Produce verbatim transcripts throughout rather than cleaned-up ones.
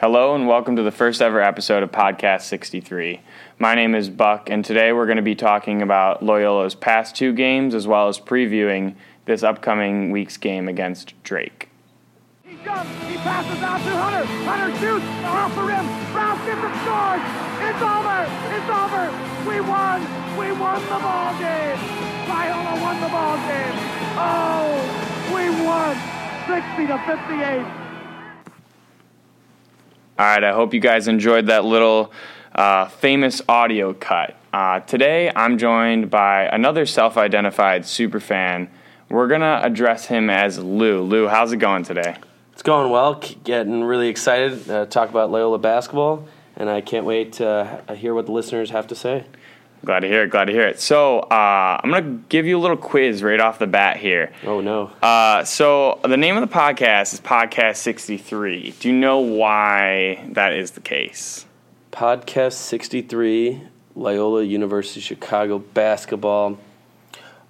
Hello and welcome to the first ever episode of Podcast sixty-three. My name is Buck, and today we're going to be talking about Loyola's past two games as well as previewing this upcoming week's game against Drake. He jumps, he passes out to Hunter, Hunter shoots, off the rim, Brown gets it, scores, it's over, it's over, we won, we won the ball game, Loyola won the ball game, oh, we won, sixty to fifty-eight. All right, I hope you guys enjoyed that little uh, famous audio cut. Uh, today, I'm joined by another self-identified superfan. We're going to address him as Lou. Lou, how's it going today? It's going well. Getting really excited to uh, talk about Loyola basketball, and I can't wait to uh, hear what the listeners have to say. Glad to hear it, glad to hear it. So uh, I'm going to give you a little quiz right off the bat here. Oh, no. Uh, so the name of the podcast is Podcast sixty-three. Do you know why that is the case? Podcast sixty-three, Loyola University Chicago basketball.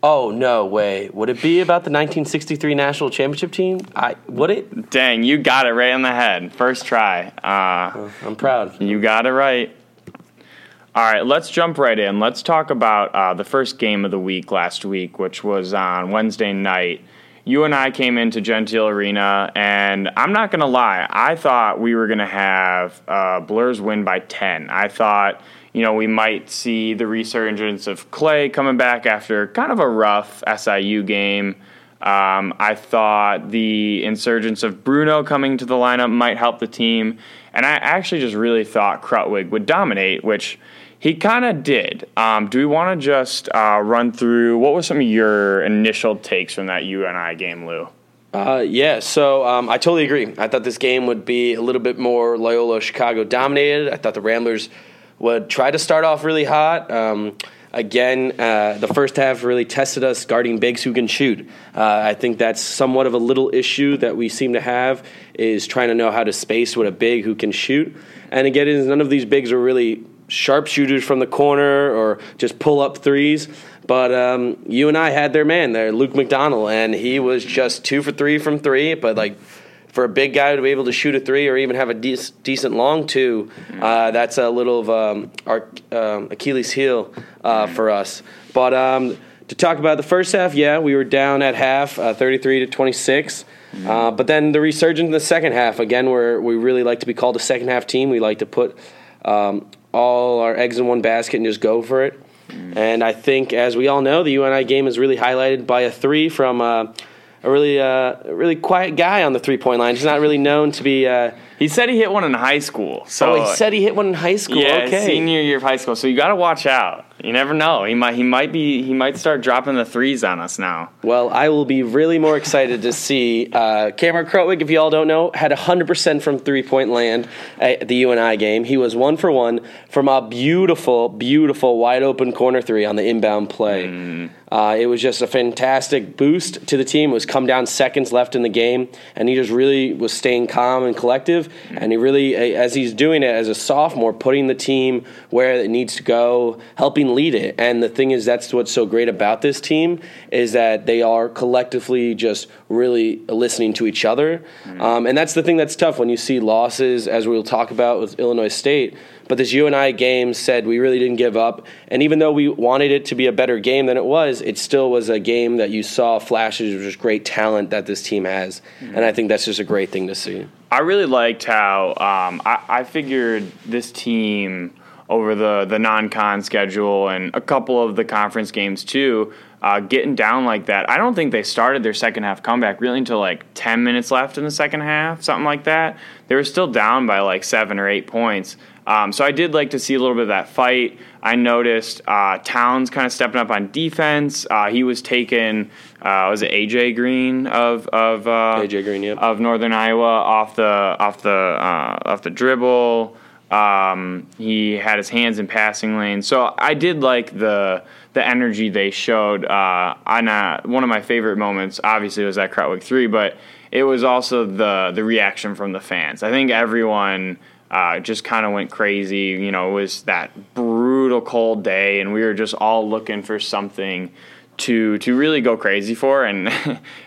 Oh, no way. Would it be about the nineteen sixty-three National Championship team? I Would it? Dang, you got it right on the head. First try. Uh, oh, I'm proud. You got it right. All right, let's jump right in. Let's talk about uh, the first game of the week last week, which was on Wednesday night. You and I came into Gentile Arena, and I'm not going to lie. I thought we were going to have uh, Blurs win by ten. I thought, you know, we might see the resurgence of Clay coming back after kind of a rough S I U game. Um, I thought the insurgence of Bruno coming to the lineup might help the team. And I actually just really thought Krutwig would dominate, which he kind of did. Um, do we want to just uh, run through what were some of your initial takes from that U N I game, Lou? Uh, yeah, so um, I totally agree. I thought this game would be a little bit more Loyola-Chicago dominated. I thought the Ramblers would try to start off really hot. Um, again, uh, the first half really tested us guarding bigs who can shoot. Uh, I think that's somewhat of a little issue that we seem to have is trying to know how to space with a big who can shoot. And again, none of these bigs are really sharpshooters from the corner or just pull-up threes. But um, you and I had their man there, Luke McDonald, and he was just two for three from three. But, like, for a big guy to be able to shoot a three or even have a de- decent long two, uh, that's a little of um, our um, Achilles heel uh, for us. But um, to talk about the first half, yeah, we were down at half, uh, thirty-three to twenty-six. Mm-hmm. Uh, but then the resurgence in the second half, again, where we really like to be called a second-half team. We like to put um, all our eggs in one basket and just go for it. Mm-hmm. And I think, as we all know, the U N I game is really highlighted by a three from uh, a really uh, a really quiet guy on the three-point line. He's not really known to be uh, – He said he hit one in high school. So oh, he said he hit one in high school. Yeah, okay. Senior year of high school. So you got to watch out. You never know. He might he might be he might start dropping the threes on us now. Well, I will be really more excited to see uh, Cameron Krutwig. If you all don't know, had one hundred percent from three point land at the U N I game. He was one for one from a beautiful, beautiful wide open corner three on the inbound play. Mm. Uh, it was just a fantastic boost to the team. It was come down seconds left in the game, and he just really was staying calm and collective. And he really, as he's doing it as a sophomore, putting the team where it needs to go, helping lead it. And the thing is, that's what's so great about this team is that they are collectively just really listening to each other. Mm-hmm. Um, and that's the thing that's tough when you see losses, as we'll talk about with Illinois State. But this U N I game said we really didn't give up. And even though we wanted it to be a better game than it was, it still was a game that you saw flashes of just great talent that this team has. Mm-hmm. And I think that's just a great thing to see. I really liked how um, I, I figured this team over the, the non-con schedule and a couple of the conference games too, uh, getting down like that. I don't think they started their second half comeback really until like ten minutes left in the second half, something like that. They were still down by like seven or eight points. Um, so I did like to see a little bit of that fight. I noticed uh, Townes kind of stepping up on defense. Uh, he was taking, uh, was it A J Green of of uh, A J Green, yep. of Northern Iowa off the off the uh, off the dribble. Um, he had his hands in passing lanes. So I did like the the energy they showed. Uh, on a, one of my favorite moments, obviously, was that Krutwig three, but it was also the the reaction from the fans. I think everyone. Uh, just kind of went crazy. You know, it was that brutal cold day, and we were just all looking for something to to really go crazy for, and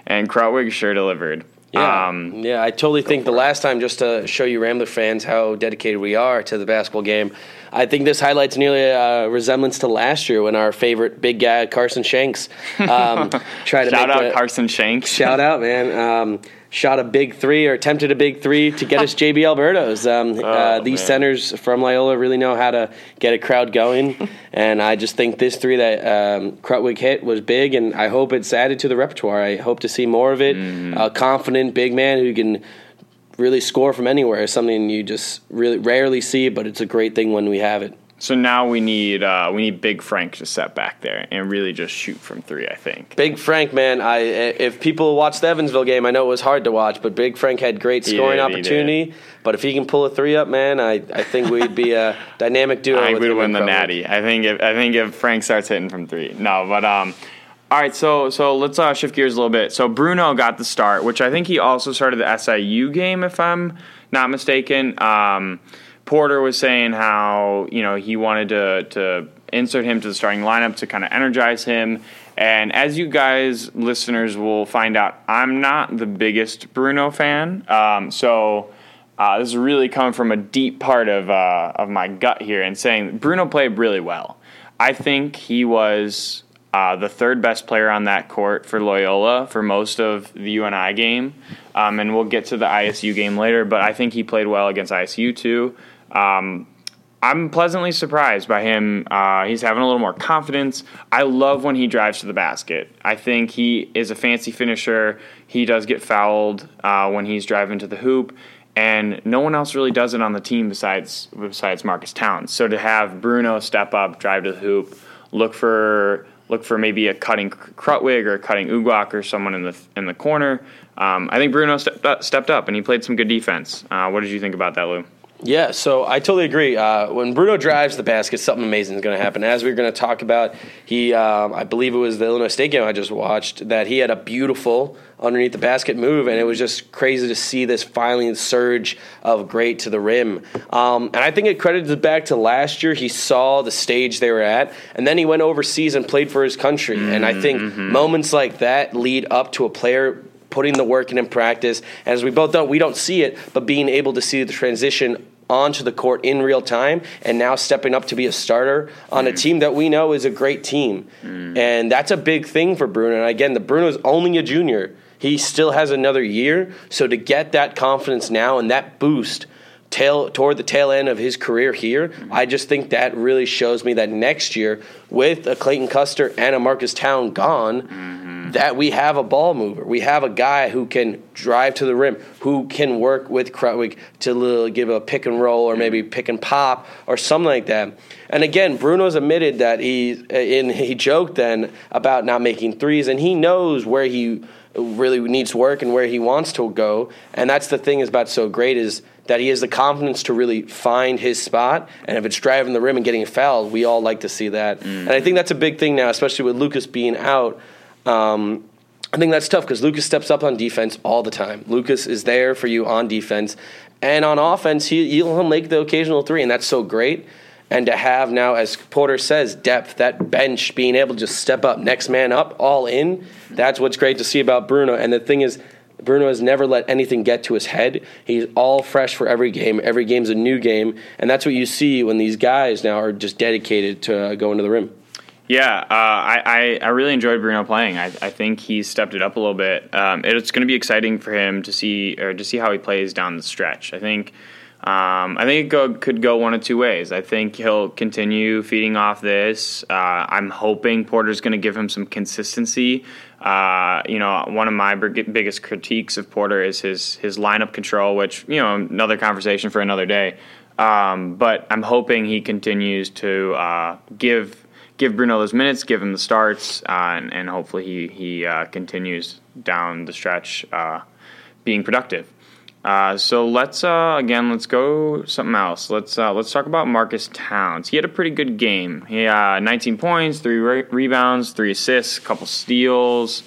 and Krutwig sure delivered. Yeah, um, yeah, I totally think the last time, just to show you Rambler fans how dedicated we are to the basketball game, I think this highlights nearly a resemblance to last year when our favorite big guy, Carson Shanks, um, tried to shout make out a, Carson Shanks. Shout out, man. Um, shot a big three or attempted a big three to get us J B Alberto's. Um, oh, uh, these man. centers from Loyola really know how to get a crowd going, and I just think this three that um, Krutwig hit was big, and I hope it's added to the repertoire. I hope to see more of it. Mm-hmm. A confident big man who can really score from anywhere is something you just really rarely see, but it's a great thing when we have it. So now we need uh, we need Big Frank to step back there and really just shoot from three, I think. Big Frank, man, I if people watched the Evansville game, I know it was hard to watch, but Big Frank had great scoring did, opportunity. But if he can pull a three up, man, I, I think we'd be a dynamic duo. I think we'd win the probably. natty. I think if I think if Frank starts hitting from three. No, but um, all right, so so let's uh, shift gears a little bit. So Bruno got the start, which I think he also started the S I U game, if I'm not mistaken. Um Porter was saying how, you know, he wanted to, to insert him to the starting lineup to kind of energize him. And as you guys, listeners, will find out, I'm not the biggest Bruno fan. Um, so uh, this is really coming from a deep part of uh, of my gut here and saying Bruno played really well. I think he was uh, the third best player on that court for Loyola for most of the U N I game. Um, and we'll get to the I S U game later, but I think he played well against I S U too. Um, I'm pleasantly surprised by him. Uh, he's having a little more confidence. I love when he drives to the basket. I think he is a fancy finisher. He does get fouled uh, when he's driving to the hoop, and no one else really does it on the team besides besides Marques Townes. So to have Bruno step up, drive to the hoop, look for look for maybe a cutting Krutwig or a cutting Uguak or someone in the in the corner. Um, I think Bruno stepped up, stepped up, and he played some good defense. Uh, what did you think about that, Lou? Yeah, so I totally agree. Uh, when Bruno drives the basket, something amazing is going to happen. As we were going to talk about, he, um, I believe it was the Illinois State game I just watched, that he had a beautiful underneath the basket move, and it was just crazy to see this finally surge of great to the rim. Um, and I think it credited back to last year. He saw the stage they were at, and then he went overseas and played for his country. Mm-hmm, and I think mm-hmm. moments like that lead up to a player putting the work in in practice. As we both know, we don't see it, but being able to see the transition onto the court in real time and now stepping up to be a starter on mm. a team that we know is a great team. Mm. And that's a big thing for Bruno. And again, the Bruno's only a junior. He still has another year. So to get that confidence now and that boost tail toward the tail end of his career here, mm. I just think that really shows me that next year with a Clayton Custer and a Marques Townes gone, mm-hmm. that we have a ball mover. We have a guy who can drive to the rim, who can work with Krutwig to give a pick and roll or maybe pick and pop or something like that. And again, Bruno's admitted that he and he joked then about not making threes, and he knows where he really needs work and where he wants to go. And that's the thing is about so great is that he has the confidence to really find his spot, and if it's driving the rim and getting fouled, we all like to see that. Mm. And I think that's a big thing now, especially with Lucas being out. Um, I think that's tough because Lucas steps up on defense all the time. Lucas is there for you on defense. And on offense, he, he'll make the occasional three, and that's so great. And to have now, as Porter says, depth, that bench, being able to just step up, next man up, all in, that's what's great to see about Bruno. And the thing is, Bruno has never let anything get to his head. He's all fresh for every game. Every game's a new game, and that's what you see when these guys now are just dedicated to uh, going to the rim. Yeah, uh, I, I, I really enjoyed Bruno playing. I, I think he stepped it up a little bit. Um, it's going to be exciting for him to see or to see how he plays down the stretch. I think um, I think it go, could go one of two ways. I think he'll continue feeding off this. Uh, I'm hoping Porter's going to give him some consistency. Uh, you know, one of my big, biggest critiques of Porter is his his lineup control, which, you know, another conversation for another day. Um, but I'm hoping he continues to uh, give give Bruno those minutes, give him the starts, uh, and, and hopefully he, he uh, continues down the stretch uh, being productive. Uh, so let's uh, again let's go something else. Let's uh, let's talk about Marques Townes. He had a pretty good game. He uh, nineteen points, three re- rebounds, three assists, a couple steals.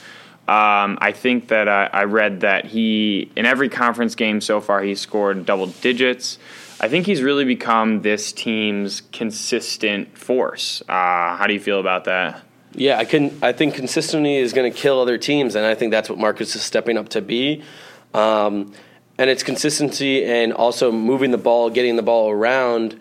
Um, I think that I, I read that he in every conference game so far he's scored double digits. I think he's really become this team's consistent force. Uh, how do you feel about that? Yeah, I can. I think consistency is going to kill other teams, and I think that's what Marques is stepping up to be. Um, and it's consistency and also moving the ball, getting the ball around.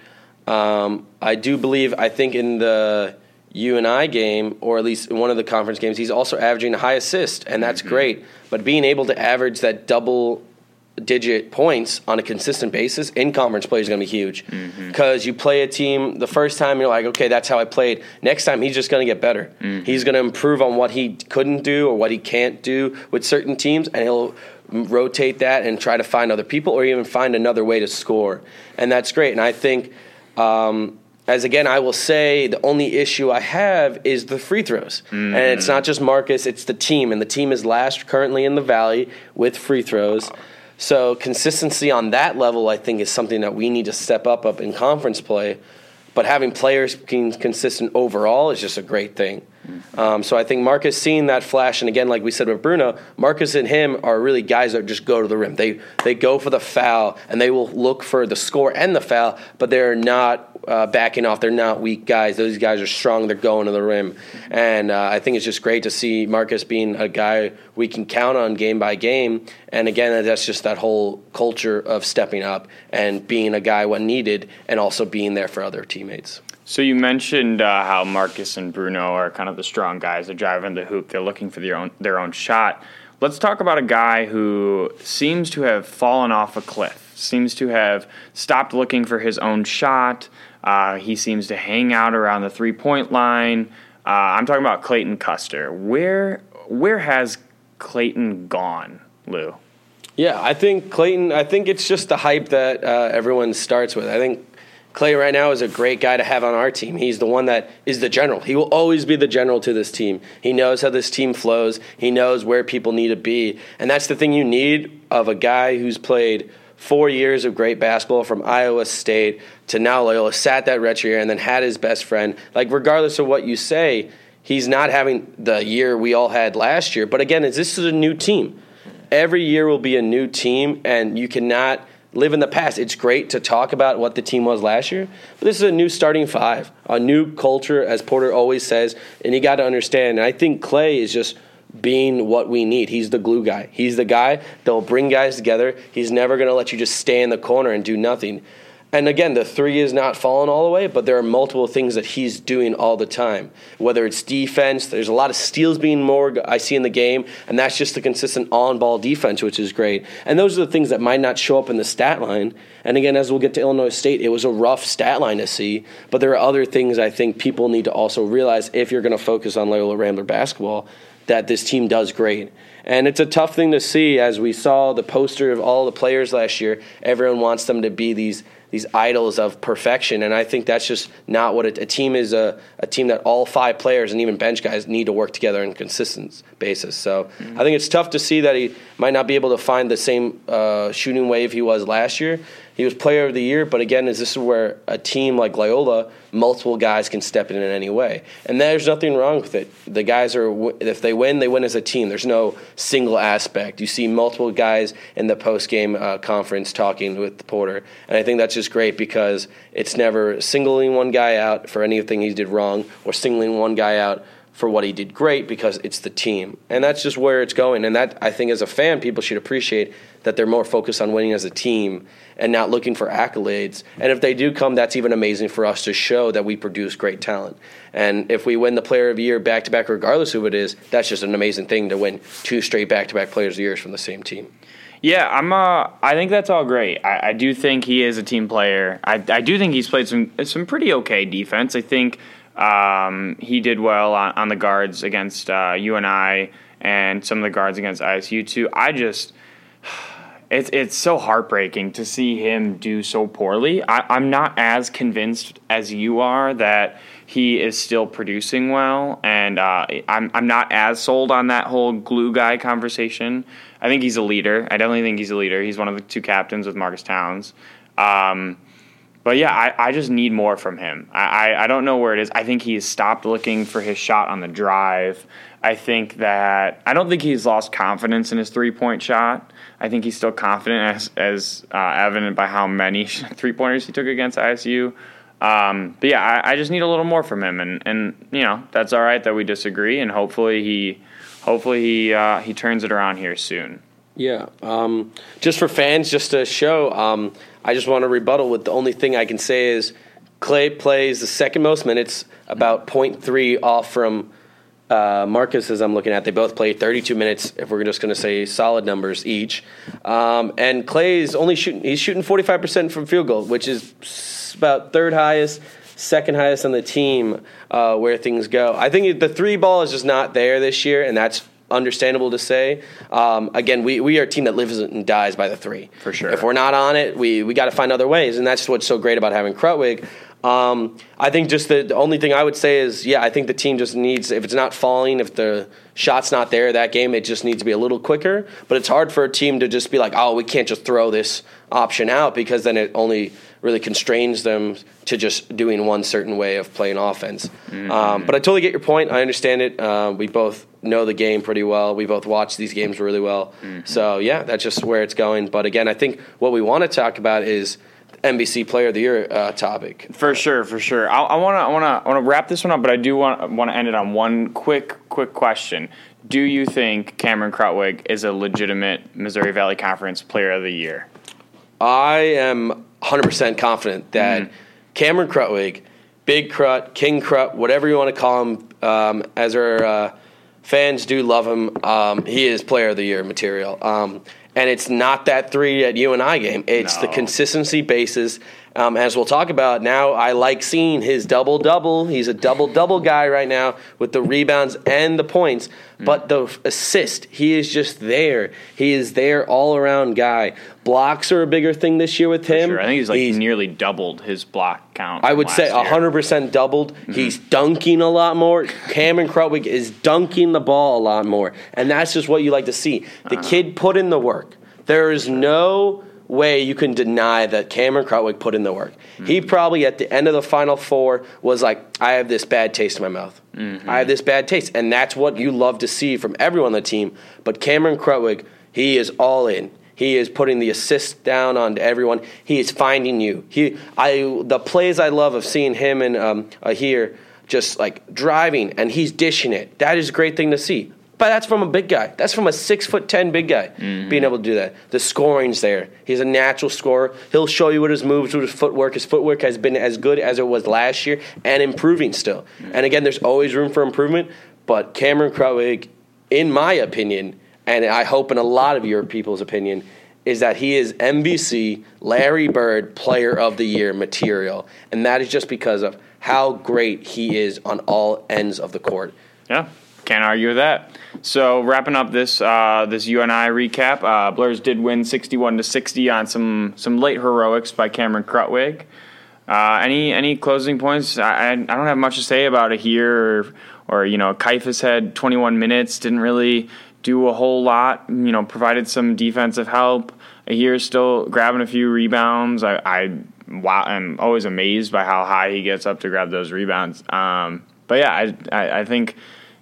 Um, I do believe, I think in the U N I game, or at least in one of the conference games, he's also averaging a high assist, and that's mm-hmm. great. But being able to average that double-digit points on a consistent basis in conference play is going to be huge. Because mm-hmm. you play a team the first time, you're like, okay, that's how I played. Next time, he's just going to get better. Mm-hmm. He's going to improve on what he couldn't do or what he can't do with certain teams, and he'll rotate that and try to find other people or even find another way to score. And that's great. And I think – Um, as again, I will say the only issue I have is the free throws. Mm. And it's not just Marques, it's the team. And the team is last currently in the Valley with free throws. So consistency on that level, I think, is something that we need to step up, up in conference play. But having players being consistent overall is just a great thing. Um, so I think Marques seeing that flash, and again, like we said with Bruno, Marques and him are really guys that just go to the rim. They they go for the foul, and they will look for the score and the foul, but they're not uh, backing off. They're not weak guys. Those guys are strong. They're going to the rim. And uh, I think it's just great to see Marques being a guy we can count on game by game. And again, that's just that whole culture of stepping up and being a guy when needed and also being there for other teammates. So you mentioned uh, how Marques and Bruno are kind of the strong guys. They're driving the hoop. They're looking for their own their own shot. Let's talk about a guy who seems to have fallen off a cliff, seems to have stopped looking for his own shot. Uh, he seems to hang out around the three-point line. Uh, I'm talking about Clayton Custer. Where where has Clayton gone, Lou? Yeah, I think Clayton, I think it's just the hype that uh, everyone starts with. I think Clay right now is a great guy to have on our team. He's the one that is the general. He will always be the general to this team. He knows how this team flows. He knows where people need to be. And that's the thing you need of a guy who's played four years of great basketball from Iowa State to now Loyola, sat that retro year and then had his best friend. Like, regardless of what you say, he's not having the year we all had last year. But again, this is a new team. Every year will be a new team, and you cannot – live in the past. It's great to talk about what the team was last year, but this is a new starting five, a new culture, as Porter always says, and you got to understand. And I think Clay is just being what we need. He's the glue guy. He's the guy that will bring guys together. He's never going to let you just stay in the corner and do nothing. And again, the three is not falling all the way, but there are multiple things that he's doing all the time, whether it's defense. There's a lot of steals being more I see in the game, and that's just the consistent on-ball defense, which is great. And those are the things that might not show up in the stat line. And again, as we'll get to Illinois State, it was a rough stat line to see, but there are other things I think people need to also realize if you're going to focus on Loyola Rambler basketball, that this team does great. And it's a tough thing to see. As we saw the poster of all the players last year, everyone wants them to be these these idols of perfection, and I think that's just not what it, a team is. A, a team that all five players and even bench guys need to work together on a consistent basis. So mm-hmm. I think it's tough to see that he might not be able to find the same uh, shooting wave he was last year. He was player of the year, but again, is this is where a team like Loyola, multiple guys can step in in any way, and there's nothing wrong with it. The guys are, if they win, they win as a team. There's no single aspect. You see multiple guys in the post-game uh, conference talking with Porter, and I think that's just great because it's never singling one guy out for anything he did wrong or singling one guy out for what he did great, because it's the team. And that's just where it's going. And that, I think, as a fan, people should appreciate that they're more focused on winning as a team and not looking for accolades. And if they do come, that's even amazing for us to show that we produce great talent. And if we win the player of the year back-to-back, regardless who it is, that's just an amazing thing to win two straight back-to-back players of the years from the same team. Yeah, I'm. Uh, I think that's all great. I, I do think he is a team player. I, I do think he's played some some pretty okay defense. I think Um, he did well on, on the guards against uh, U N I and some of the guards against I S U too. I just, it's it's so heartbreaking to see him do so poorly. I, I'm not as convinced as you are that he is still producing well, and uh, I'm I'm not as sold on that whole glue guy conversation. I think he's a leader. I definitely think he's a leader. He's one of the two captains with Marques Townes. Um, But, yeah, I, I just need more from him. I, I, I don't know where it is. I think he's stopped looking for his shot on the drive. I think that – I don't think he's lost confidence in his three-point shot. I think he's still confident, as, as uh, evident by how many three-pointers he took against I S U. Um, but, yeah, I, I just need a little more from him. And, and, you know, that's all right that we disagree, and hopefully he hopefully he uh, he turns it around here soon. Yeah, um, just for fans, just to show, um, I just want to rebuttal with the only thing I can say is Clay plays the second most minutes, about point three off from uh, Marques, as I'm looking at. They both play thirty-two minutes, if we're just going to say solid numbers each. Um, and Clay's only shooting, he's shooting forty-five percent from field goal, which is about third highest, second highest on the team uh, where things go. I think the three ball is just not there this year, and that's understandable to say. Um, again, we, we are a team that lives and dies by the three. For sure. If we're not on it, we, we got to find other ways, and that's what's so great about having Krutwig. Um, I think just the, the only thing I would say is, yeah, I think the team just needs, if it's not falling, if the shot's not there that game, it just needs to be a little quicker. But it's hard for a team to just be like, oh, we can't just throw this option out, because then it only really constrains them to just doing one certain way of playing offense. Mm-hmm. Um, but I totally get your point. I understand it. Uh, we both know the game pretty well. We both watch these games really well. Mm-hmm. So, yeah, that's just where it's going. But, again, I think what we want to talk about is N B C Player of the Year uh, topic. For sure, for sure. I want to, I want to, I want to wrap this one up, but I do want want to end it on one quick, quick question. Do you think Cameron Krutwig is a legitimate Missouri Valley Conference Player of the Year? I am one hundred percent confident that mm-hmm. Cameron Krutwig, Big Krut, King Krut, whatever you want to call him, um, as our uh, fans do love him, um, he is Player of the Year material. Um, And it's not that three at U N I game. It's no. the consistency basis. Um, as we'll talk about now, I like seeing his double-double. He's a double-double guy right now with the rebounds and the points. Mm. But the assist, he is just there. He is there all-around guy. Blocks are a bigger thing this year with him. Sure. I think he's like he's, nearly doubled his block count. I would say one hundred percent year. Doubled. Mm-hmm. He's dunking a lot more. Cameron Krutwig is dunking the ball a lot more. And that's just what you like to see. The uh-huh. kid put in the work. There is no way you can deny that Cameron Krutwig put in the work. Mm-hmm. He probably at the end of the Final Four was like, I have this bad taste in my mouth. Mm-hmm. I have this bad taste. And that's what you love to see from everyone on the team. But Cameron Krutwig, he is all in. He is putting the assist down on everyone. He is finding you. He, I, the plays I love of seeing him and um, Aher just like driving, and he's dishing it. That is a great thing to see. But that's from a big guy. That's from a six foot ten big guy mm-hmm. being able to do that. The scoring's there. He's a natural scorer. He'll show you what his moves, with his footwork. His footwork has been as good as it was last year and improving still. Mm-hmm. And again, there's always room for improvement. But Cameron Krutwig, in my opinion, and I hope in a lot of your people's opinion, is that he is N B C Larry Bird Player of the Year material. And that is just because of how great he is on all ends of the court. Yeah, can't argue with that. So wrapping up this uh, this U N I recap, uh, Blurs did win sixty-one to sixty on some some late heroics by Cameron Krutwig. Uh, any any closing points? I I don't have much to say about it here, or, or you know, Kaifes had twenty-one minutes, didn't really do a whole lot, you know, provided some defensive help. Aher still grabbing a few rebounds. I, I wow, I'm always amazed by how high he gets up to grab those rebounds. Um, but yeah, I, I I think,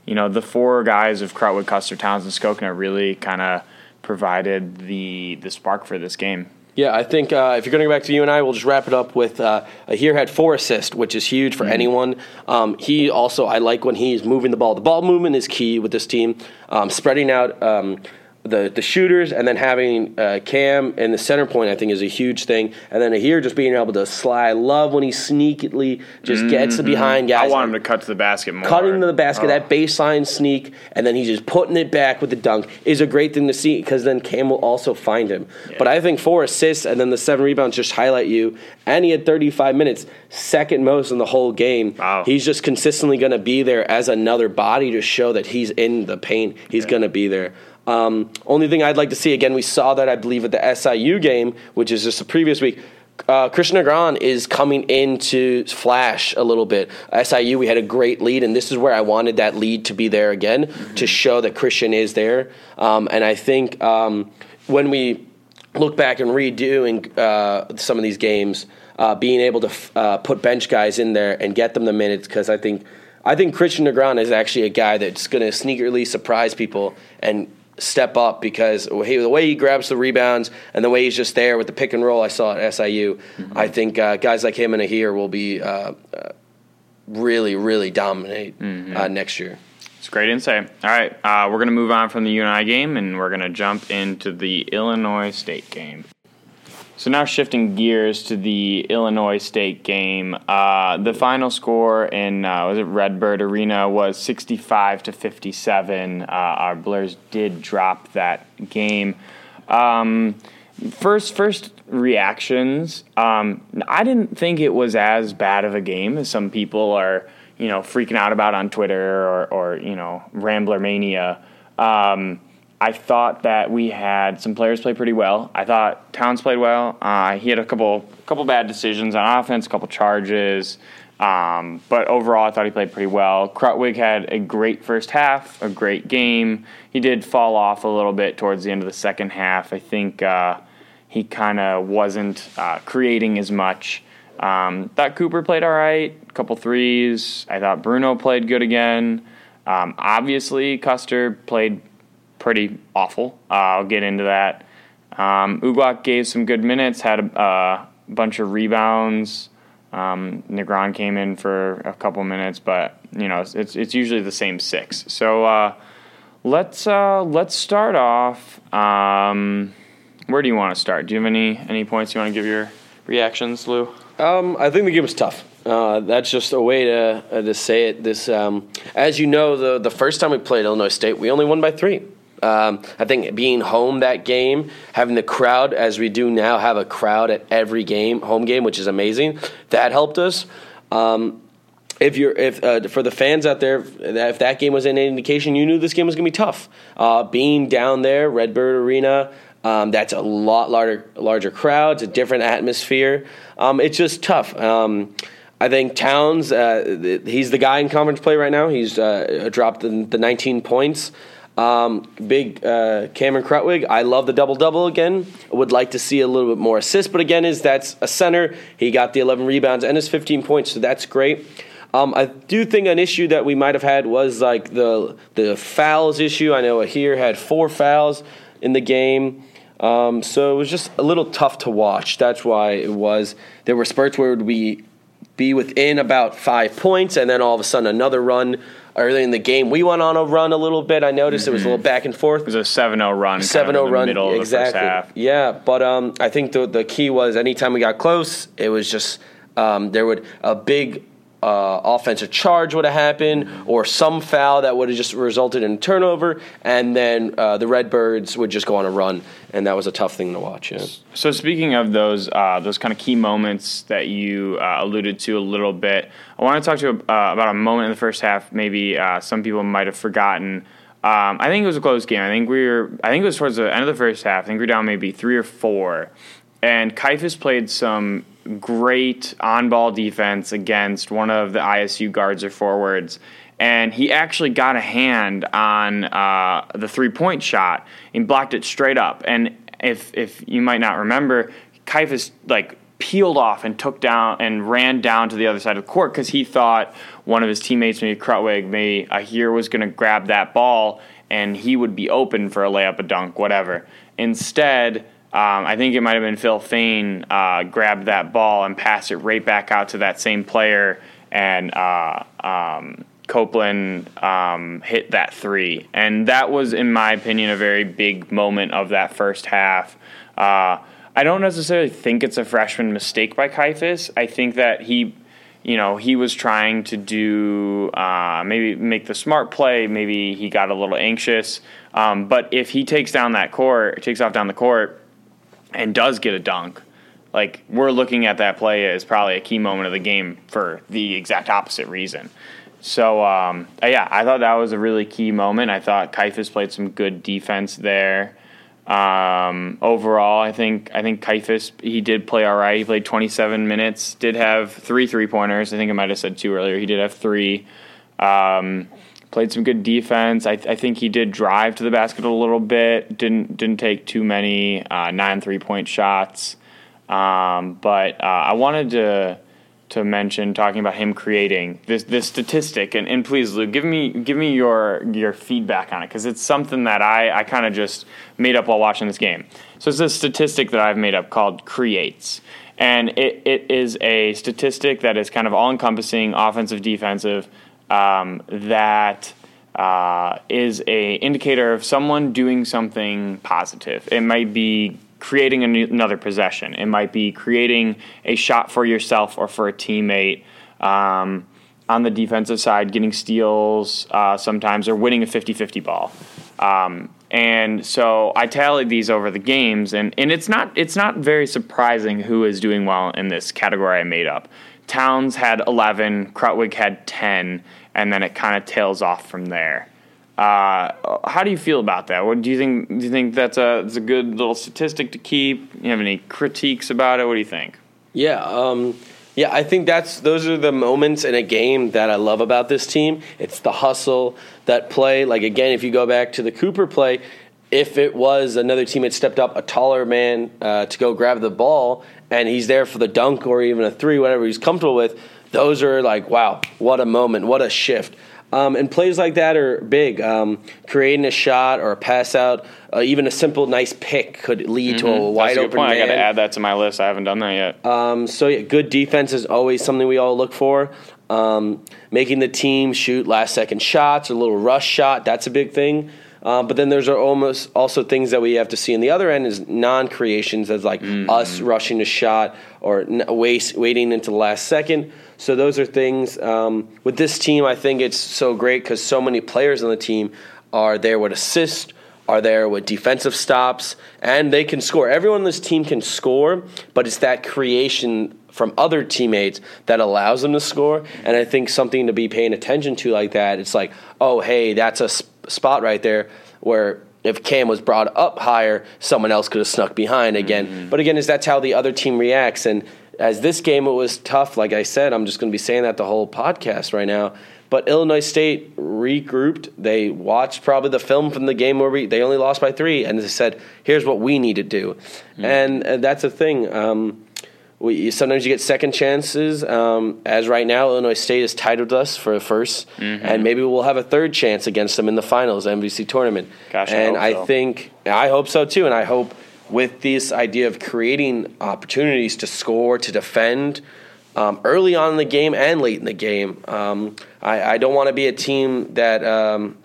you know, the four guys of Krutwig, Custer, Towns, and Skokner really kind of provided the the spark for this game. Yeah, I think uh, if you're going to go back to U N I, we'll just wrap it up with uh, Aher had four assists, which is huge for mm-hmm. anyone. Um, he also, I like when he's moving the ball. The ball movement is key with this team, um, spreading out um, the, the shooters, and then having uh, Cam in the center point, I think, is a huge thing. And then Aher just being able to slide. I love when he sneakily just mm-hmm. gets behind guys. I want him to cut to the basket more. Cutting to the basket, oh. that baseline sneak, and then he's just putting it back with the dunk is a great thing to see, because then Cam will also find him. Yeah. But I think four assists and then the seven rebounds just highlight you. And he had thirty-five minutes, second most in the whole game. Wow. He's just consistently going to be there as another body to show that he's in the paint. He's yeah. going to be there. Um, only thing I'd like to see, again, we saw that, I believe, at the S I U game, which is just the previous week. Uh, Christian Negron is coming into flash a little bit. S I U, we had a great lead, and this is where I wanted that lead to be there again, mm-hmm. to show that Christian is there. Um, and I think um, when we look back and redoing uh, some of these games, uh, being able to f- uh, put bench guys in there and get them the minutes, because I think, I think Christian Negron is actually a guy that's going to sneakily surprise people and step up, because he, the way he grabs the rebounds and the way he's just there with the pick and roll I saw at S I U, mm-hmm. I think uh, guys like him and Aher will be uh, uh, really, really dominate mm-hmm. uh, next year. It's great insight. All right, uh, we're going to move on from the U N I game, and we're going to jump into the Illinois State game. So now shifting gears to the Illinois State game, uh, the final score in uh, was it Redbird Arena was sixty-five to fifty-seven. Uh, our Blurs did drop that game. Um, first, first reactions. Um, I didn't think it was as bad of a game as some people are, you know, freaking out about on Twitter or, or you know, Rambler Mania. Um, I thought that we had some players play pretty well. I thought Townes played well. Uh, he had a couple couple bad decisions on offense, a couple charges. Um, but overall, I thought he played pretty well. Krutwig had a great first half, a great game. He did fall off a little bit towards the end of the second half. I think uh, he kind of wasn't uh, creating as much. Um, thought Cooper played all right, a couple threes. I thought Bruno played good again. Um, obviously, Custer played pretty awful. Uh, I'll get into that. Um, Uglak gave some good minutes, had a uh, bunch of rebounds. Um, Negron came in for a couple minutes, but you know it's it's usually the same six. So uh, let's uh, let's start off. Um, where do you want to start? Do you have any any points you want to give your reactions, Lou? Um, I think the game was tough. Uh, that's just a way to uh, to say it. This, um, as you know, the the first time we played Illinois State, we only won by three. Um, I think being home that game, having the crowd, as we do now, have a crowd at every game, home game, which is amazing. That helped us. Um, if you're, if uh, for the fans out there, if that game was any indication, you knew this game was going to be tough. Uh, being down there, Redbird Arena, um, that's a lot larger, larger crowd. It's a different atmosphere. Um, it's just tough. Um, I think Townes, uh, he's the guy in conference play right now. He's uh, dropped the, the nineteen points. Um, big uh, Cameron Krutwig, I love the double-double again. Would like to see a little bit more assists, but again, is that's a center. He got the eleven rebounds and his fifteen points, so that's great. Um, I do think an issue that we might have had was like the the fouls issue. I know Aher had four fouls in the game, um, so it was just a little tough to watch. That's why it was. There were spurts where we be within about five points, and then all of a sudden another run. Early in the game, we went on a run a little bit. I noticed mm-hmm. it was a little back and forth. It was a seven oh run. seven oh run, middle exactly. Of the first half. Yeah, but um, I think the the key was anytime we got close, it was just um, there would a big uh, offensive charge would have happened or some foul that would have just resulted in turnover, and then uh, the Redbirds would just go on a run, and that was a tough thing to watch. Yeah. So speaking of those uh, those kind of key moments that you uh, alluded to a little bit, I want to talk to you uh, about a moment in the first half. Maybe uh, some people might have forgotten. Um, I think it was a close game. I think we were. I think it was towards the end of the first half. I think we were down maybe three or four. And Kaifes played some great on-ball defense against one of the I S U guards or forwards, and he actually got a hand on uh, the three-point shot and blocked it straight up. And if if you might not remember, Kaifes like. peeled off and took down and ran down to the other side of the court because he thought one of his teammates, maybe Krutwig, maybe Aher, was going to grab that ball and he would be open for a layup, a dunk, whatever. Instead, um, I think it might have been Phil Fain uh, grabbed that ball and passed it right back out to that same player, and uh, um, Copeland um, hit that three. And that was, in my opinion, a very big moment of that first half. Uh, I don't necessarily think it's a freshman mistake by Kaifes. I think that he, you know, he was trying to do uh, maybe make the smart play. Maybe he got a little anxious. Um, but if he takes down that court, takes off down the court, and does get a dunk, like we're looking at that play as probably a key moment of the game for the exact opposite reason. So um, yeah, I thought that was a really key moment. I thought Kaifes played some good defense there. Um, overall, I think I think Kaifes, he did play all right. He played twenty-seven minutes, did have three three-pointers. I think I might have said two earlier. He did have three. Um, played some good defense. I, th- I think he did drive to the basket a little bit. Didn't didn't take too many uh, non three-point shots. Um, but uh, I wanted to to mention talking about him creating this this statistic. And, and please, Lou, give me give me your your feedback on it, because it's something that I, I kind of just made up while watching this game. So it's a statistic that I've made up called creates. And it, it is a statistic that is kind of all-encompassing, offensive, defensive, um, that uh, is a indicator of someone doing something positive. It might be creating a new, another possession. It might be creating a shot for yourself or for a teammate. Um, on the defensive side, getting steals uh, sometimes, or winning a fifty-fifty ball. Um, and so I tallied these over the games, and, and it's not it's not very surprising who is doing well in this category I made up. Townes had eleven, Krutwig had ten, and then it kind of tails off from there. Uh, how do you feel about that? What do you think? Do you think that's a that's a good little statistic to keep? You have any critiques about it? What do you think? Yeah. Um Yeah, I think that's those are the moments in a game that I love about this team. It's the hustle, that play. Like, again, if you go back to the Cooper play, if it was another team had stepped up, a taller man uh, to go grab the ball, and he's there for the dunk or even a three, whatever he's comfortable with, those are like, wow, what a moment, what a shift. Um, and plays like that are big. Um, creating a shot or a pass out, uh, even a simple nice pick could lead mm-hmm. to a wide open man. That's a good point. I got to add that to my list. I haven't done that yet. Um, so yeah, good defense is always something we all look for. Um, making the team shoot last second shots or a little rush shot, that's a big thing. Uh, but then there's almost also things that we have to see on the other end is non-creations, as like mm-hmm. us rushing a shot or n- waste, waiting until the last second. So those are things. Um, with this team, I think it's so great because so many players on the team are there with assists, are there with defensive stops, and they can score. Everyone on this team can score, but it's that creation from other teammates that allows them to score. And I think something to be paying attention to like that, it's like, oh, hey, that's a sp- spot right there where if Cam was brought up higher, someone else could have snuck behind again. Mm-hmm. But again, is that's how the other team reacts. And as this game, it was tough. Like I said, I'm just going to be saying that the whole podcast right now. But Illinois State regrouped. They watched probably the film from the game where we, they only lost by three, and they said, here's what we need to do. Mm-hmm. And, and that's the thing. Um, We, sometimes you get second chances. Um, as right now, Illinois State is tied with us for a first, mm-hmm. and maybe we'll have a third chance against them in the finals, N B C tournament. Gosh, and I, hope I so. think I hope so too. And I hope with this idea of creating opportunities to score, to defend um, early on in the game and late in the game. Um, I, I don't want to be a team that um,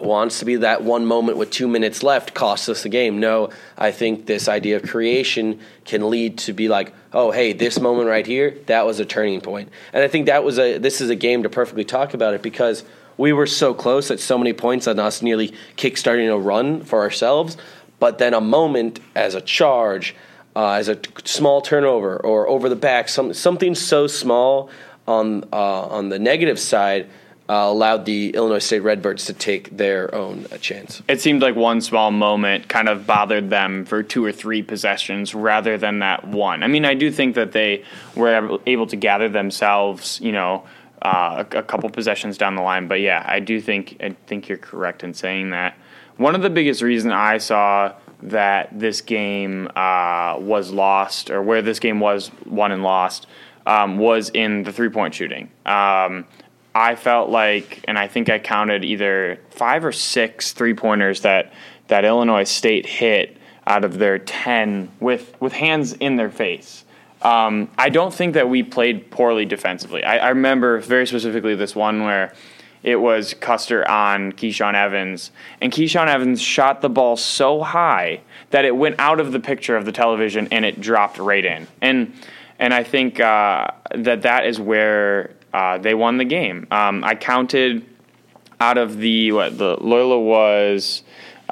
wants to be that one moment with two minutes left costs us the game. No, I think this idea of creation can lead to be like, oh, hey, this moment right here, that was a turning point. And I think that was a. this is a game to perfectly talk about it because we were so close at so many points on us nearly kickstarting a run for ourselves, but then a moment as a charge, uh, as a t- small turnover or over the back, some, something so small on uh, on the negative side Uh, allowed the Illinois State Redbirds to take their own uh, chance. It seemed like one small moment kind of bothered them for two or three possessions rather than that one. I mean, I do think that they were able to gather themselves, you know, uh, a, a couple possessions down the line. But, yeah, I do think I think you're correct in saying that. One of the biggest reasons I saw that this game uh, was lost or where this game was won and lost um, was in the three-point shooting. Um I felt like, and I think I counted either five or six three-pointers that, that Illinois State hit out of their ten with, with hands in their face. Um, I don't think that we played poorly defensively. I, I remember very specifically this one where it was Custer on Keyshawn Evans, and Keyshawn Evans shot the ball so high that it went out of the picture of the television and it dropped right in. And and I think uh, that that is where... Uh, they won the game. Um, I counted out of the what the Loyola was.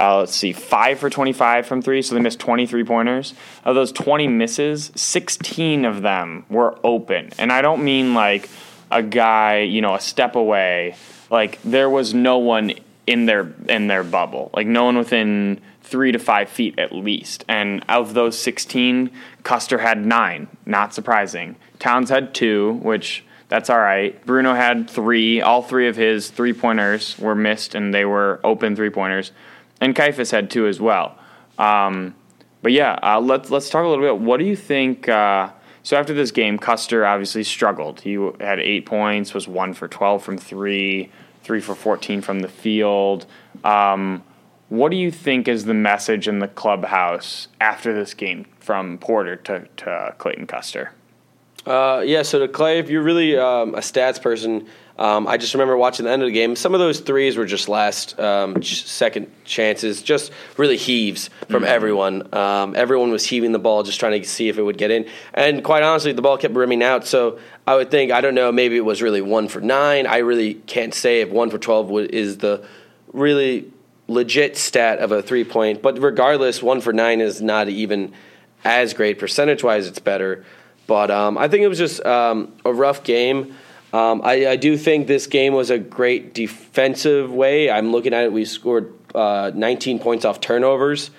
Uh, let's see, five for twenty-five from three, so they missed twenty-three pointers. Of those twenty misses, sixteen of them were open, and I don't mean like a guy, you know, a step away. Like there was no one in their in their bubble, like no one within three to five feet at least. And of those sixteen, Custer had nine. Not surprising. Townes had two, which. That's all right. Bruno had three. All three of his three-pointers were missed, and they were open three-pointers. And Kaifes had two as well. Um, but, yeah, uh, let's let's talk a little bit. What do you think uh, – so after this game, Custer obviously struggled. He had eight points, was one for twelve from three, three for fourteen from the field. Um, what do you think is the message in the clubhouse after this game from Porter to, to Clayton Custer? Uh, yeah, so to Clay, if you're really um, a stats person, um, I just remember watching the end of the game. Some of those threes were just last um, ch- second chances, just really heaves from mm-hmm. everyone. Um, everyone was heaving the ball, just trying to see if it would get in. And quite honestly, the ball kept rimming out. So I would think, I don't know, maybe it was really one for nine. I really can't say if one for twelve would, is the really legit stat of a three-point. But regardless, one for nine is not even as great. Percentage-wise, it's better. But um, I think it was just um, a rough game. Um, I, I do think this game was a great defensive way. I'm looking at it. We scored uh, nineteen points off turnovers,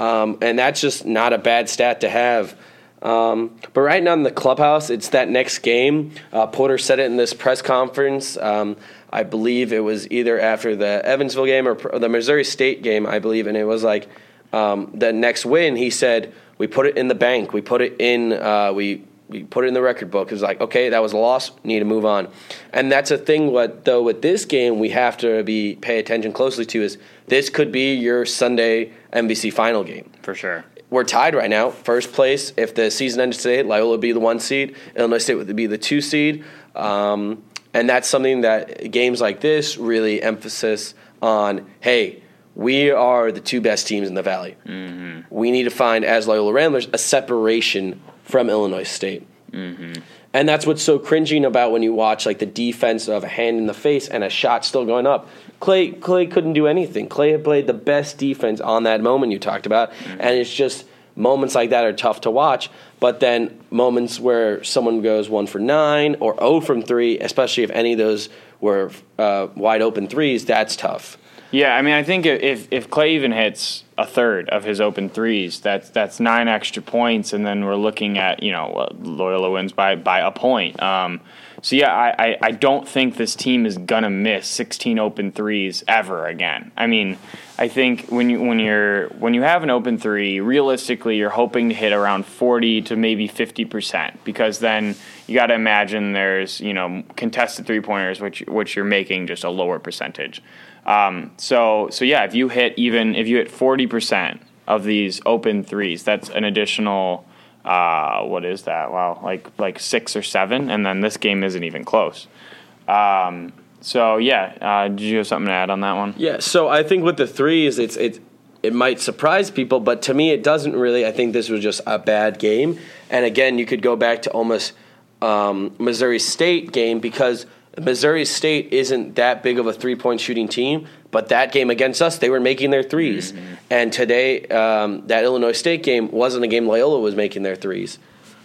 um, and that's just not a bad stat to have. Um, but right now in the clubhouse, it's that next game. Uh, Porter said it in this press conference. Um, I believe it was either after the Evansville game or, or the Missouri State game, I believe, and it was like um, the next win. He said, we put it in the bank. We put it in uh, – we. We put it in the record book. It was like, okay, that was a loss. Need to move on. And that's a thing, what, though, with this game we have to be pay attention closely to is this could be your Sunday N B C final game. For sure. We're tied right now. First place, if the season ended today, Loyola would be the one seed. Illinois State would be the two seed. Um, and that's something that games like this really emphasis on, hey, we are the two best teams in the Valley. Mm-hmm. We need to find, as Loyola Ramblers, a separation from Illinois State. Mm-hmm. And that's what's so cringing about when you watch like the defense of a hand in the face and a shot still going up. Clay Clay couldn't do anything. Clay had played the best defense on that moment you talked about, mm-hmm. and it's just moments like that are tough to watch, but then moments where someone goes one for nine or oh from three, especially if any of those were uh, wide open threes, that's tough. Yeah, I mean, I think if if Clay even hits a third of his open threes, that's that's nine extra points, and then we're looking at, you know, Loyola wins by, by a point. Um, so, yeah, I, I, I don't think this team is going to miss sixteen open threes ever again. I mean, I think when you when you're when you have an open three, realistically, you're hoping to hit around forty to maybe fifty percent, because then you got to imagine there's, you know, contested three-pointers, which which you're making just a lower percentage. Um, so, so yeah, if you hit even, if you hit forty percent of these open threes, that's an additional, uh, what is that? Wow. Like, like six or seven. And then this game isn't even close. Um, so yeah, uh, did you have something to add on that one? Yeah. So I think with the threes, it's, it's, it might surprise people, but to me, it doesn't really. I think this was just a bad game. And again, you could go back to almost, um, Missouri State game, because Missouri State isn't that big of a three-point shooting team, but that game against us, they were making their threes. Mm-hmm. And today, um, that Illinois State game wasn't a game Loyola was making their threes.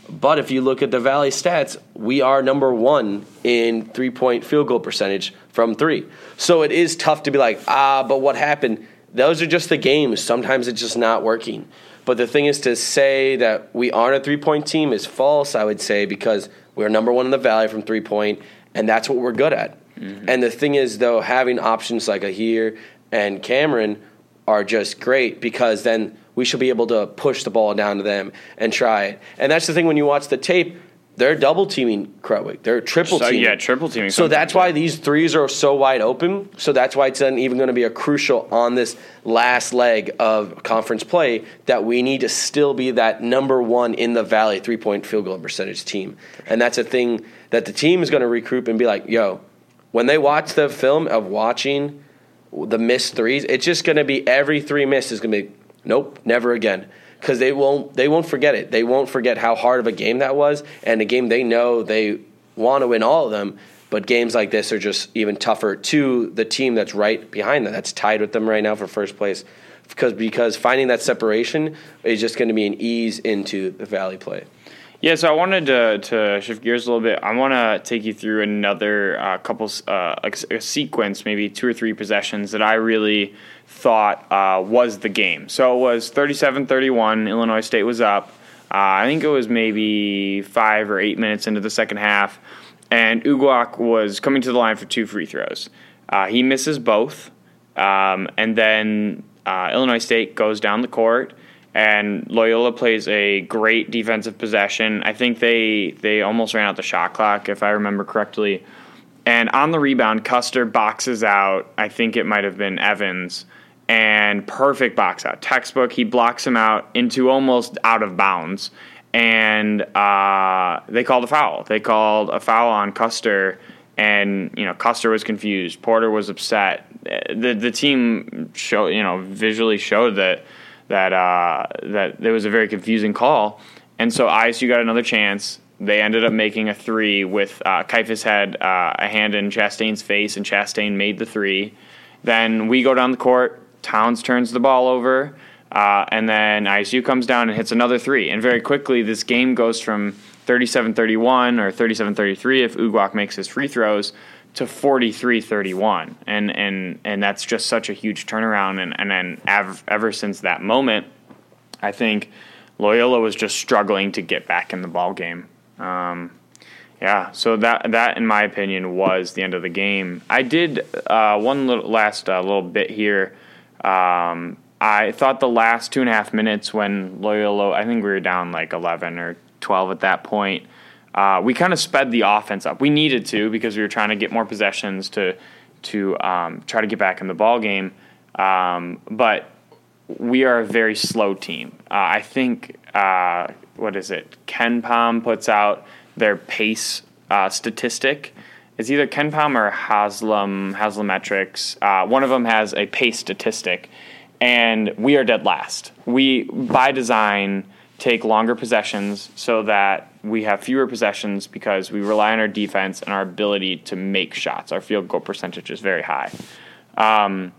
But if you look at the Valley stats, we are number one in three-point field goal percentage from three. So it is tough to be like, ah, but what happened? Those are just the games. Sometimes it's just not working. But the thing is, to say that we aren't a three-point team is false, I would say, because we're number one in the Valley from three-point. And that's what we're good at. Mm-hmm. And the thing is, though, having options like Aher and Cameron are just great, because then we should be able to push the ball down to them and try it. And that's the thing, when you watch the tape, they're double-teaming Krutwig. They're triple-teaming. So, yeah, triple-teaming. So that's why these threes are so wide open. So that's why it's then even going to be a crucial on this last leg of conference play that we need to still be that number one in the Valley three-point field goal percentage team. And that's a thing that the team is going to recoup and be like, yo, when they watch the film of watching the missed threes, it's just going to be every three missed is going to be, nope, never again. Because they won't, they won't forget it. They won't forget how hard of a game that was, and a game they know they want to win all of them. But games like this are just even tougher to the team that's right behind them, that's tied with them right now for first place. Because because finding that separation is just going to be an ease into the Valley play. Yeah, so I wanted to, to shift gears a little bit. I want to take you through another uh, couple, uh, a, a sequence, maybe two or three possessions that I really thought uh, was the game. So it was thirty-seven thirty-one. Illinois State was up. Uh, I think it was maybe five or eight minutes into the second half, and Uguak was coming to the line for two free throws. Uh, he misses both, um, and then uh, Illinois State goes down the court. And Loyola plays a great defensive possession. I think they they almost ran out the shot clock, if I remember correctly. And on the rebound, Custer boxes out. I think it might have been Evans. And perfect box out. Textbook, he blocks him out into almost out of bounds. and uh, they called a foul. They called a foul on Custer, and you know Custer was confused. Porter was upset. the The team show you know visually showed that that uh, that there was a very confusing call, and so I S U got another chance. They ended up making a three with uh, Kaifes had uh, a hand in Chastain's face, and Chastain made the three. Then we go down the court. Townes turns the ball over, uh, and then I S U comes down and hits another three. And very quickly, this game goes from thirty-seven thirty-one or thirty-seven thirty-three if Uguak makes his free throws to forty-three thirty-one. And and and that's just such a huge turnaround. And, and then av- ever since that moment, I think Loyola was just struggling to get back in the ballgame. Um, yeah, so that, that in my opinion, was the end of the game. I did uh, one little, last uh, little bit here. Um, I thought the last two and a half minutes when Loyola, I think we were down like eleven or twelve at that point, uh, we kind of sped the offense up. We needed to because we were trying to get more possessions to to um, try to get back in the ballgame. Um, but we are a very slow team. Uh, I think... Uh, what is it? Ken Palm puts out their pace uh, statistic. It's either Ken Palm or Haslam, Haslametrics. Uh, one of them has a pace statistic, and we are dead last. We, by design, take longer possessions so that we have fewer possessions because we rely on our defense and our ability to make shots. Our field goal percentage is very high. Um,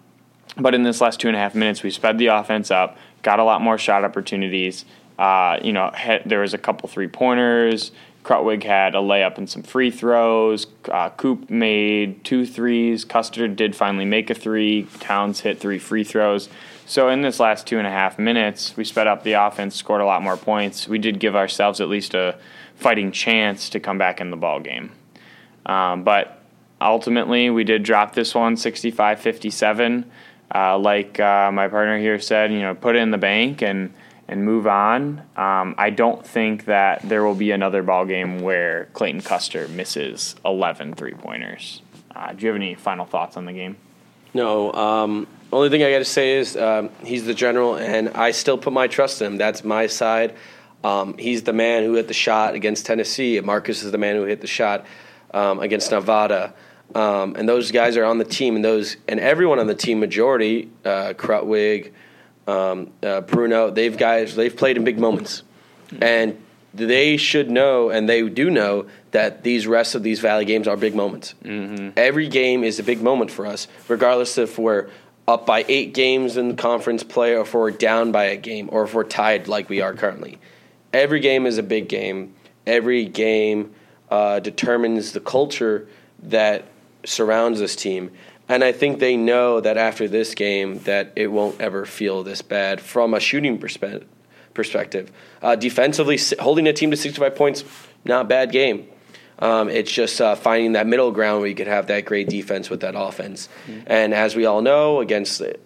but in this last two and a half minutes, we sped the offense up, got a lot more shot opportunities. Uh, you know, had, there was a couple three-pointers. Krutwig had a layup and some free throws. Uh, Coop made two threes. Custer did finally make a three. Townes hit three free throws. So in this last two and a half minutes, we sped up the offense, scored a lot more points. We did give ourselves at least a fighting chance to come back in the ballgame. Um, but ultimately, we did drop this one sixty-five fifty-seven. Uh, like uh, my partner here said, you know, put it in the bank and and move on. Um, I don't think that there will be another ball game where Clayton Custer misses eleven three-pointers. Uh, do you have any final thoughts on the game? No. Um, only thing I got to say is um, he's the general, and I still put my trust in him. That's my side. Um, he's the man who hit the shot against Tennessee. Marques is the man who hit the shot um, against Nevada. Um, and those guys are on the team, and those and everyone on the team, majority, uh, Krutwig, Um, uh, Bruno, they've guys they've played in big moments, and they should know, and they do know that these rest of these Valley games are big moments. Mm-hmm. Every game is a big moment for us, regardless if we're up by eight games in the conference play, or if we're down by a game, or if we're tied like we are currently. Every game is a big game. Every game uh, determines the culture that surrounds this team. And I think they know that after this game that it won't ever feel this bad from a shooting perspe- perspective. Uh, defensively, holding a team to sixty-five points, not a bad game. Um, it's just uh, finding that middle ground where you could have that great defense with that offense. Mm-hmm. And as we all know, against the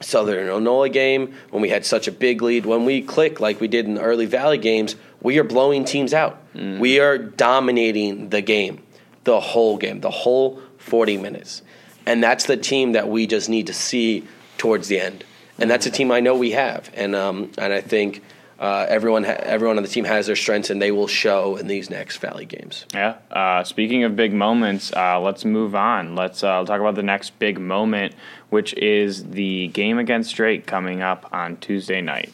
Southern Illinois game, when we had such a big lead, when we click like we did in the early Valley games, we are blowing teams out. Mm-hmm. We are dominating the game, the whole game, the whole forty minutes. And that's the team that we just need to see towards the end. And that's a team I know we have. And um, and I think uh, everyone ha- everyone on the team has their strengths, and they will show in these next Valley games. Yeah. Uh, speaking of big moments, uh, let's move on. Let's uh, talk about the next big moment, which is the game against Drake coming up on Tuesday night.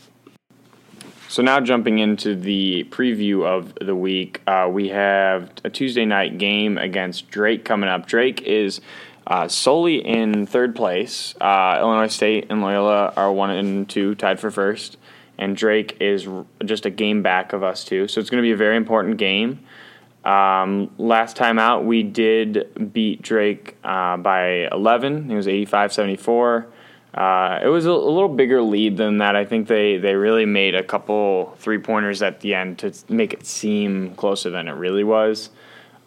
So now jumping into the preview of the week, uh, we have a Tuesday night game against Drake coming up. Drake is... Uh, solely in third place. uh, Illinois State and Loyola are one and two, tied for first, and Drake is r- just a game back of us too. So it's going to be a very important game. Um, last time out, we did beat Drake uh, by eleven. It was eighty-five seventy-four. Uh, it was a, a little bigger lead than that. I think they, they really made a couple three-pointers at the end to make it seem closer than it really was.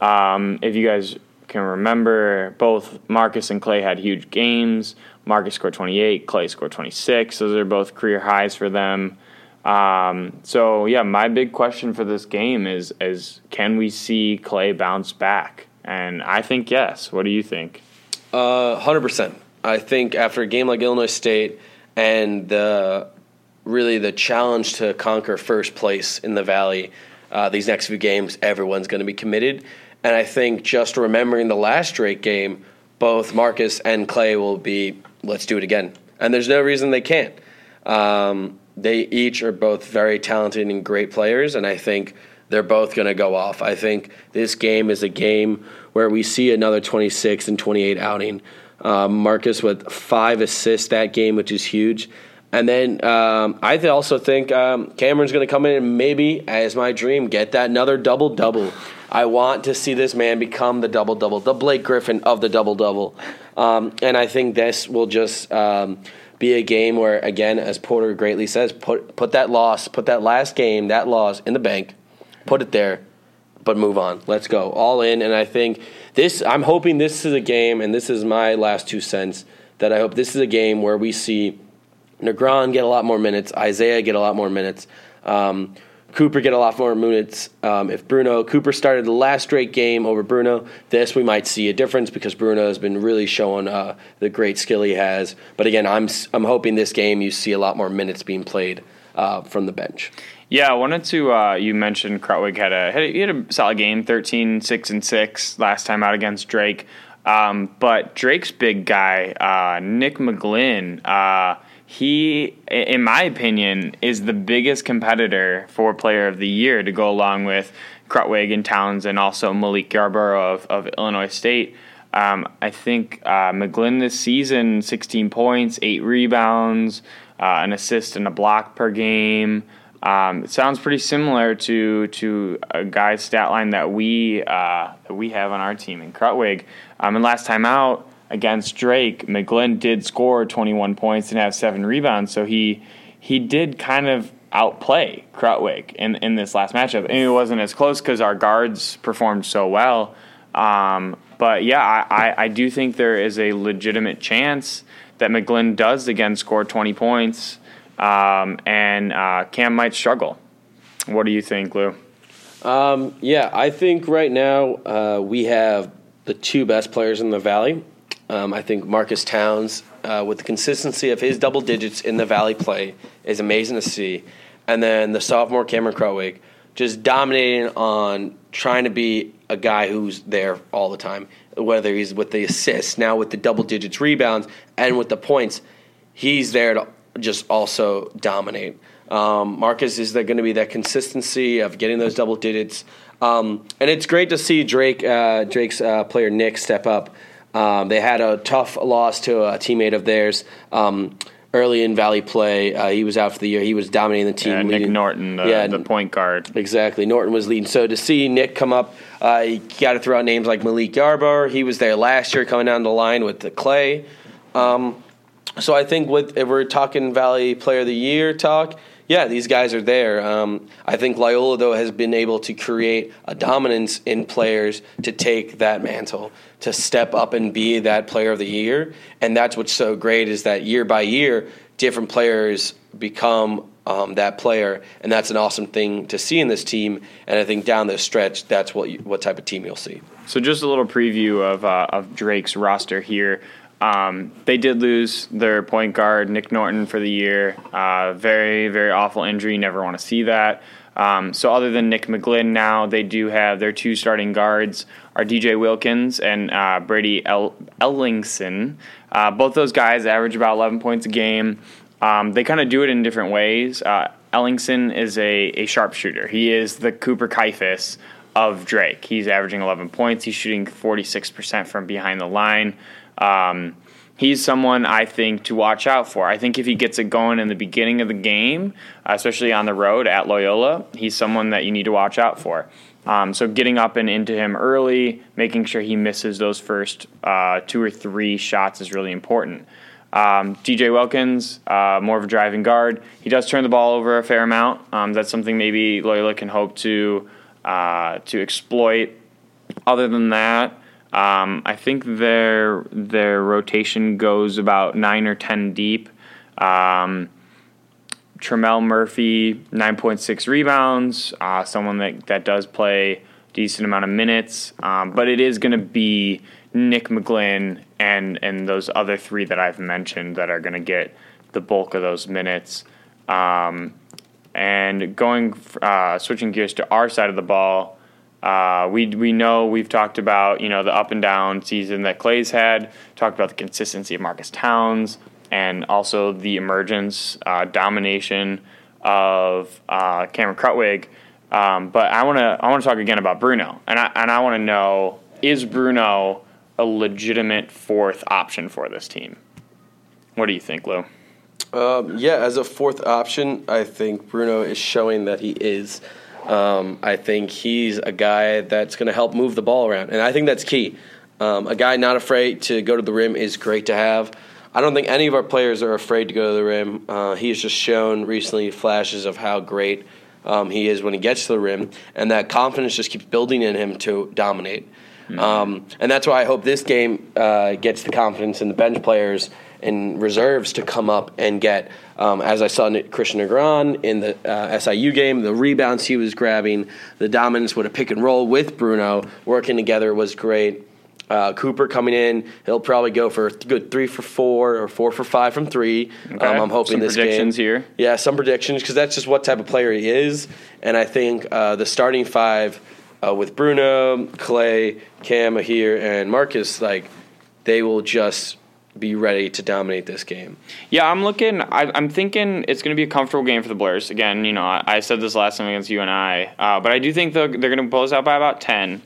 Um, if you guys can remember, both Marques and Clay had huge games. Marques scored twenty-eight, Clay scored twenty-six. Those are both career highs for them. Um, so, yeah, my big question for this game is, is can we see Clay bounce back? And I think yes. What do you think? Uh, one hundred percent. I think after a game like Illinois State and the really the challenge to conquer first place in the Valley. Uh, these next few games, everyone's going to be committed. And I think just remembering the last Drake game, both Marques and Clay will be, let's do it again. And there's no reason they can't. Um, they each are both very talented and great players, and I think they're both going to go off. I think this game is a game where we see another twenty-six and twenty-eight outing. Um, Marques with five assists that game, which is huge. And then um, I th- also think um, Cameron's going to come in and maybe, as my dream, get that another double-double. I want to see this man become the double-double, the Blake Griffin of the double-double. Um, and I think this will just um, be a game where, again, as Porter greatly says, put put that loss, put that last game, that loss in the bank, put it there, but move on. Let's go. All in. And I think this – I'm hoping this is a game, and this is my last two cents, that I hope this is a game where we see – Negron get a lot more minutes. Isaiah get a lot more minutes. Um, Cooper get a lot more minutes. Um, if Bruno, Cooper started the last straight game over Bruno, this we might see a difference because Bruno has been really showing uh, the great skill he has. But again, I'm I'm hoping this game you see a lot more minutes being played uh, from the bench. Yeah, I wanted to. Uh, you mentioned Krutwig had a had a, he had a solid game, thirteen, six and six last time out against Drake. Um, but Drake's big guy, uh, Nick McGlynn. Uh, He, in my opinion, is the biggest competitor for Player of the Year to go along with Krutwig and Townes and also Milik Yarbrough of, of Illinois State. Um, I think uh, McGlynn this season, sixteen points, eight rebounds, uh, an assist and a block per game. Um, it sounds pretty similar to to a guy's stat line that we, uh, we have on our team in Krutwig. Um, and last time out, against Drake, McGlynn did score twenty-one points and have seven rebounds, so he he did kind of outplay Krutwig in, in this last matchup. And it wasn't as close because our guards performed so well. Um, but, yeah, I, I, I do think there is a legitimate chance that McGlynn does again score twenty points, um, and uh, Cam might struggle. What do you think, Lou? Um, yeah, I think right now uh, we have the two best players in the Valley. Um, I think Marques Townes, uh, with the consistency of his double digits in the Valley play, is amazing to see. And then the sophomore Cameron Krutwig just dominating on trying to be a guy who's there all the time, whether he's with the assists, now with the double digits rebounds, and with the points, he's there to just also dominate. Um, Marques is going to be that consistency of getting those double digits. Um, and it's great to see Drake uh, Drake's uh, player Nick step up. Um, they had a tough loss to a teammate of theirs um, early in Valley play. Uh, he was out for the year. He was dominating the team. Yeah, leading. Nick Norton, the, yeah, the point guard. Exactly. Norton was leading. So to see Nick come up, uh, you got to throw out names like Milik Yarbrough. He was there last year coming down the line with the Clay. Um, so I think with if we're talking Valley Player of the Year talk, yeah, these guys are there. Um, I think Loyola, though, has been able to create a dominance in players to take that mantle, to step up and be that Player of the Year. And that's what's so great is that year by year, different players become um, that player. And that's an awesome thing to see in this team. And I think down the stretch, that's what you, what type of team you'll see. So just a little preview of uh, of Drake's roster here. Um, they did lose their point guard, Nick Norton, for the year. Uh, very, very awful injury. Never want to see that. Um, so other than Nick McGlynn now, they do have their two starting guards are D J Wilkins and uh, Brady El- Ellingson. Uh, both those guys average about eleven points a game. Um, they kind of do it in different ways. Uh, Ellingson is a, a sharpshooter. He is the Cooper Kaifes of Drake. He's averaging eleven points. He's shooting forty-six percent from behind the line. Um, he's someone I think to watch out for. I think if he gets it going in the beginning of the game, especially on the road at Loyola, he's someone that you need to watch out for. Um, so getting up and into him early, making sure he misses those first uh, two or three shots is really important. Um, D J Wilkins, uh, more of a driving guard. He does turn the ball over a fair amount. Um, that's something maybe Loyola can hope to uh, to exploit. Other than that, Um, I think their their rotation goes about nine or ten deep. Um, Tremel Murphy, nine point six rebounds, uh, someone that, that does play a decent amount of minutes. Um, but it is going to be Nick McGlynn and and those other three that I've mentioned that are going to get the bulk of those minutes. Um, and going, uh, switching gears to our side of the ball, uh, we we know we've talked about you know the up and down season that Clay's had, talked about the consistency of Marques Townes, and also the emergence, uh, domination of uh, Cameron Krutwig. Um, but I want to I want to talk again about Bruno, and I and I want to know, is Bruno a legitimate fourth option for this team? What do you think, Lou? Um, yeah, as a fourth option, I think Bruno is showing that he is. Um, I think he's a guy that's going to help move the ball around, and I think that's key. Um, a guy not afraid to go to the rim is great to have. I don't think any of our players are afraid to go to the rim. Uh, he has just shown recently flashes of how great um, he is when he gets to the rim, and that confidence just keeps building in him to dominate. Mm-hmm. Um, and that's why I hope this game uh, gets the confidence in the bench players and reserves to come up and get, um, as I saw Christian Negron in the uh, S I U game, the rebounds he was grabbing, the dominance with a pick and roll with Bruno, working together was great. Uh, Cooper coming in, he'll probably go for a good three for four or four for five from three. Okay. Um, I'm hoping some this predictions game. Here. Yeah, some predictions, because that's just what type of player he is. And I think uh, the starting five uh, with Bruno, Clay, Cam, Aher, and Marques, like they will just be ready to dominate this game. Yeah, I'm looking. I, I'm thinking it's going to be a comfortable game for the Blurs. Again, you know, I, I said this last time against you and I, uh, but I do think they're, they're going to blow us out by about ten.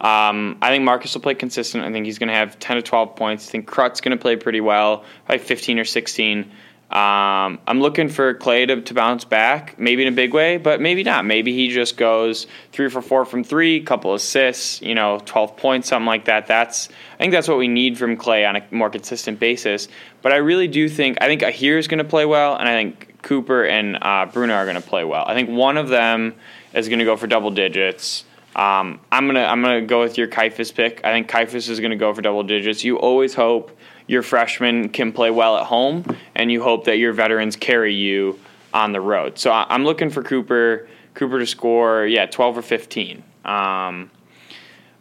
Um, I think Marques will play consistent. I think he's going to have ten to twelve points. I think Krut's going to play pretty well, probably fifteen or sixteen. Um, I'm looking for Clay to, to bounce back, maybe in a big way, but maybe not. Maybe he just goes three for four from three, couple assists, you know, twelve points, something like that. That's I think that's what we need from Clay on a more consistent basis. But I really do think I think Aher is going to play well, and I think Cooper and uh, Bruno are going to play well. I think one of them is going to go for double digits. Um, I'm gonna I'm gonna go with your Kaifes pick. I think Kaifes is gonna go for double digits. You always hope your freshmen can play well at home, and you hope that your veterans carry you on the road. So I'm looking for Cooper Cooper to score, yeah, twelve or fifteen. Um,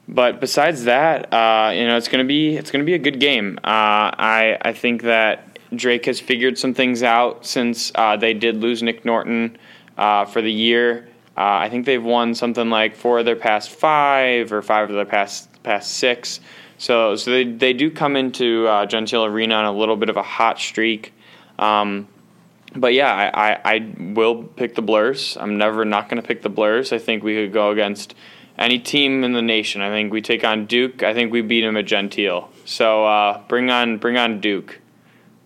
but besides that, uh, you know, it's gonna be it's gonna be a good game. Uh, I I think that Drake has figured some things out since uh, they did lose Nick Norton uh, for the year. Uh, I think they've won something like four of their past five or five of their past past six. So so they they do come into uh, Gentile Arena on a little bit of a hot streak. Um, but, yeah, I, I, I will pick the Blurs. I'm never not going to pick the Blurs. I think we could go against any team in the nation. I think we take on Duke. I think we beat them at Gentile. So uh, bring on bring on Duke.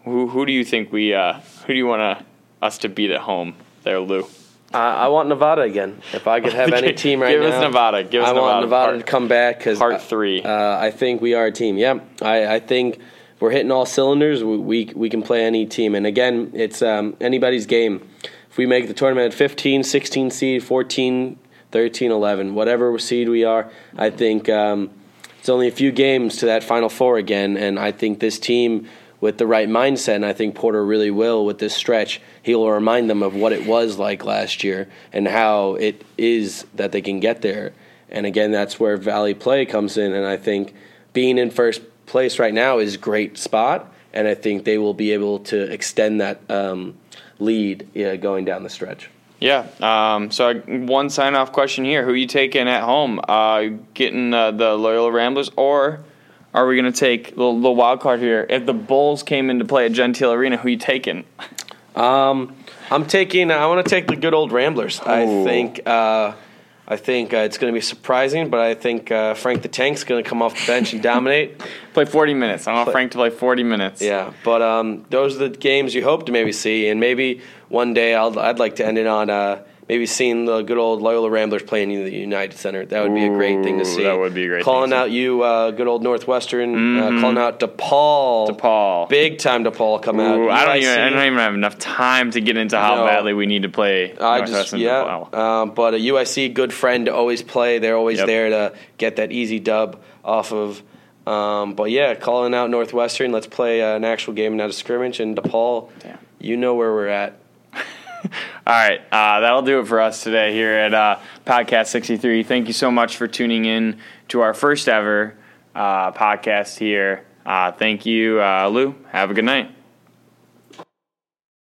Who who do you think we uh, – who do you want uh, us to beat at home there, Lou? Uh, I want Nevada again. If I could have any team right now. Give us Nevada. Give us Nevada. I want Nevada part, to come back. Cause part three. Uh, I think we are a team. Yeah, I, I think we're hitting all cylinders. We, we we can play any team. And, again, it's um, anybody's game. If we make the tournament at fifteen, sixteen seed, fourteen, thirteen, eleven, whatever seed we are, I think um, it's only a few games to that Final Four again. And I think this team – with the right mindset, and I think Porter really will with this stretch, he'll remind them of what it was like last year and how it is that they can get there. And, again, that's where Valley play comes in, and I think being in first place right now is a great spot, and I think they will be able to extend that um, lead yeah, going down the stretch. Yeah, um, so I, one sign-off question here. Who are you taking at home? Uh, getting uh, the Loyola Ramblers or – are we going to take the wild card here? If the Bulls came into play at Gentile Arena, who are you taking? Um, I'm taking. I want to take the good old Ramblers. Ooh. I think. Uh, I think uh, it's going to be surprising, but I think uh, Frank the Tank's going to come off the bench and dominate. Play forty minutes. I want play. Frank to play forty minutes. Yeah, but um, those are the games you hope to maybe see, and maybe one day I'll, I'd like to end it on. Uh, Maybe seeing the good old Loyola Ramblers playing in the United Center. That would be a great thing to see. That would be a great calling thing. Calling out you, uh, good old Northwestern, mm. uh, calling out DePaul. DePaul. Big time DePaul come Ooh, out. I don't, even, I don't even have enough time to get into how no. badly we need to play I Northwestern. Just, yeah, DePaul. Um, but a U I C good friend to always play. They're always yep. there to get that easy dub off of. Um, but, yeah, calling out Northwestern. Let's play uh, an actual game, not a scrimmage. And DePaul, Damn. You know where we're at. All right, uh, that'll do it for us today here at uh, Podcast sixty-three. Thank you so much for tuning in to our first ever uh, podcast here. Uh, thank you, uh, Lou. Have a good night.